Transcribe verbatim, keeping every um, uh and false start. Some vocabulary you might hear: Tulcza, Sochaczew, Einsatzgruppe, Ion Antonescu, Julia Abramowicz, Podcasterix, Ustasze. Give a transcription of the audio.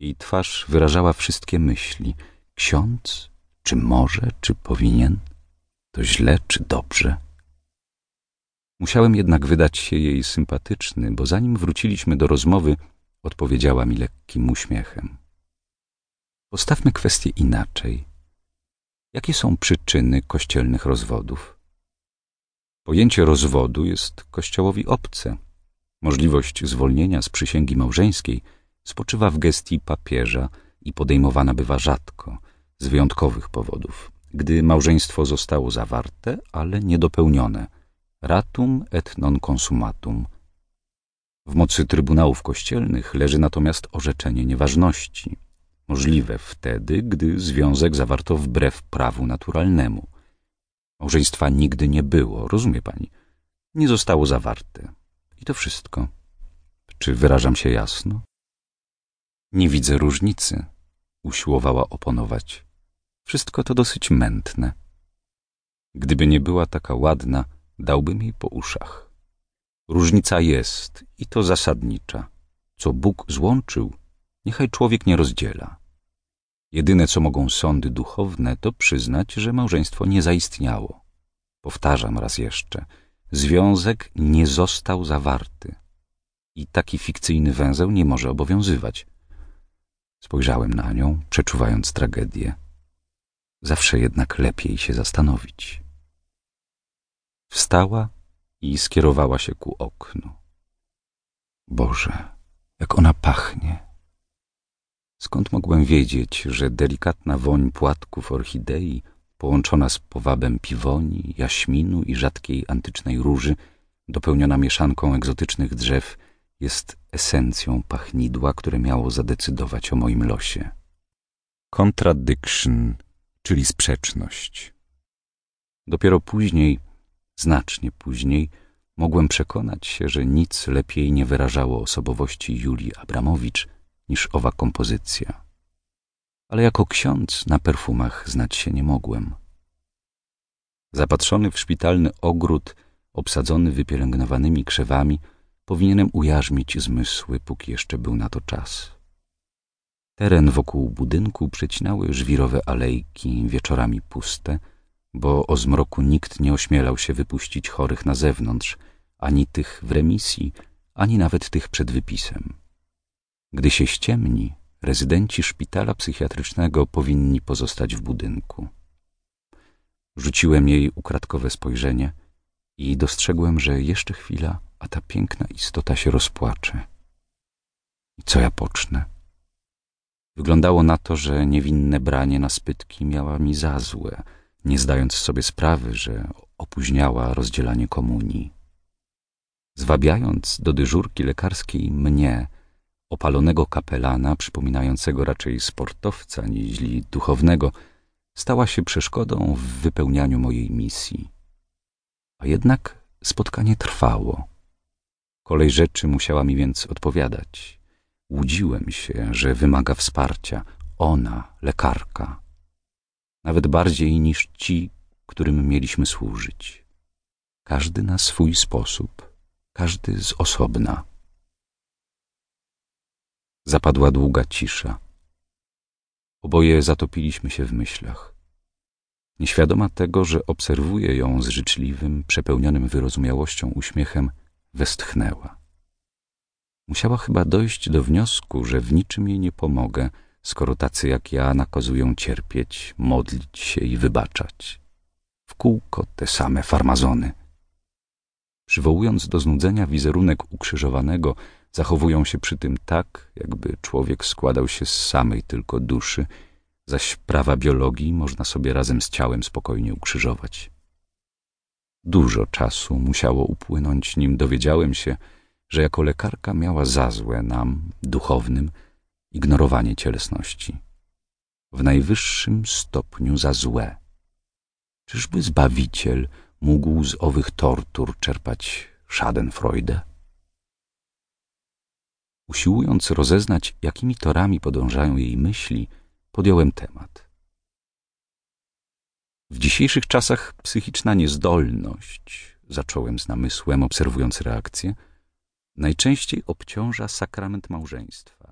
i twarz wyrażała wszystkie myśli. Ksiądz? Czy może? Czy powinien? To źle? Czy dobrze? Musiałem jednak wydać się jej sympatyczny, bo zanim wróciliśmy do rozmowy, odpowiedziała mi lekkim uśmiechem. Postawmy kwestię inaczej. Jakie są przyczyny kościelnych rozwodów? Pojęcie rozwodu jest Kościołowi obce. Możliwość zwolnienia z przysięgi małżeńskiej spoczywa w gestii papieża i podejmowana bywa rzadko, z wyjątkowych powodów, gdy małżeństwo zostało zawarte, ale niedopełnione. Ratum et non consumatum. W mocy trybunałów kościelnych leży natomiast orzeczenie nieważności, możliwe wtedy, gdy związek zawarto wbrew prawu naturalnemu. Małżeństwa nigdy nie było, rozumie pani? Nie zostało zawarte. I to wszystko. Czy wyrażam się jasno? Nie widzę różnicy, usiłowała oponować. Wszystko to dosyć mętne. Gdyby nie była taka ładna, dałbym jej po uszach. Różnica jest i to zasadnicza. Co Bóg złączył, niechaj człowiek nie rozdziela. Jedyne, co mogą sądy duchowne, to przyznać, że małżeństwo nie zaistniało. Powtarzam raz jeszcze, związek nie został zawarty i taki fikcyjny węzeł nie może obowiązywać. Spojrzałem na nią, przeczuwając tragedię. Zawsze jednak lepiej się zastanowić. Wstała i skierowała się ku oknu. Boże, jak ona pachnie! Skąd mogłem wiedzieć, że delikatna woń płatków orchidei, połączona z powabem piwonii, jaśminu i rzadkiej antycznej róży, dopełniona mieszanką egzotycznych drzew, jest esencją pachnidła, które miało zadecydować o moim losie? Contradiction, czyli sprzeczność. Dopiero później, znacznie później, mogłem przekonać się, że nic lepiej nie wyrażało osobowości Julii Abramowicz niż owa kompozycja. Ale jako ksiądz na perfumach znać się nie mogłem. Zapatrzony w szpitalny ogród, obsadzony wypielęgnowanymi krzewami, powinienem ujarzmić zmysły, póki jeszcze był na to czas. Teren wokół budynku przecinały żwirowe alejki, wieczorami puste, bo o zmroku nikt nie ośmielał się wypuścić chorych na zewnątrz, ani tych w remisji, ani nawet tych przed wypisem. Gdy się ściemni, rezydenci szpitala psychiatrycznego powinni pozostać w budynku. Rzuciłem jej ukradkowe spojrzenie i dostrzegłem, że jeszcze chwila, a ta piękna istota się rozpłacze. I co ja pocznę? Wyglądało na to, że niewinne branie na spytki miała mi za złe, nie zdając sobie sprawy, że opóźniała rozdzielanie komunii. Zwabiając do dyżurki lekarskiej mnie, opalonego kapelana, przypominającego raczej sportowca niż duchownego, stała się przeszkodą w wypełnianiu mojej misji. A jednak spotkanie trwało. Kolej rzeczy musiała mi więc odpowiadać. Łudziłem się, że wymaga wsparcia. Ona, lekarka. Nawet bardziej niż ci, którym mieliśmy służyć. Każdy na swój sposób, każdy z osobna. Zapadła długa cisza. Oboje zatopiliśmy się w myślach. Nieświadoma tego, że obserwuję ją z życzliwym, przepełnionym wyrozumiałością uśmiechem, westchnęła. Musiała chyba dojść do wniosku, że w niczym jej nie pomogę, skoro tacy jak ja nakazują cierpieć, modlić się i wybaczać. W kółko te same farmazony. Przywołując do znudzenia wizerunek ukrzyżowanego, zachowują się przy tym tak, jakby człowiek składał się z samej tylko duszy, zaś prawa biologii można sobie razem z ciałem spokojnie ukrzyżować. Dużo czasu musiało upłynąć, nim dowiedziałem się, że jako lekarka miała za złe nam, duchownym, ignorowanie cielesności. W najwyższym stopniu za złe. Czyżby Zbawiciel mógł z owych tortur czerpać schadenfreude? Usiłując rozeznać, jakimi torami podążają jej myśli, podjąłem temat. W dzisiejszych czasach psychiczna niezdolność, zacząłem z namysłem, obserwując reakcję, najczęściej obciąża sakrament małżeństwa.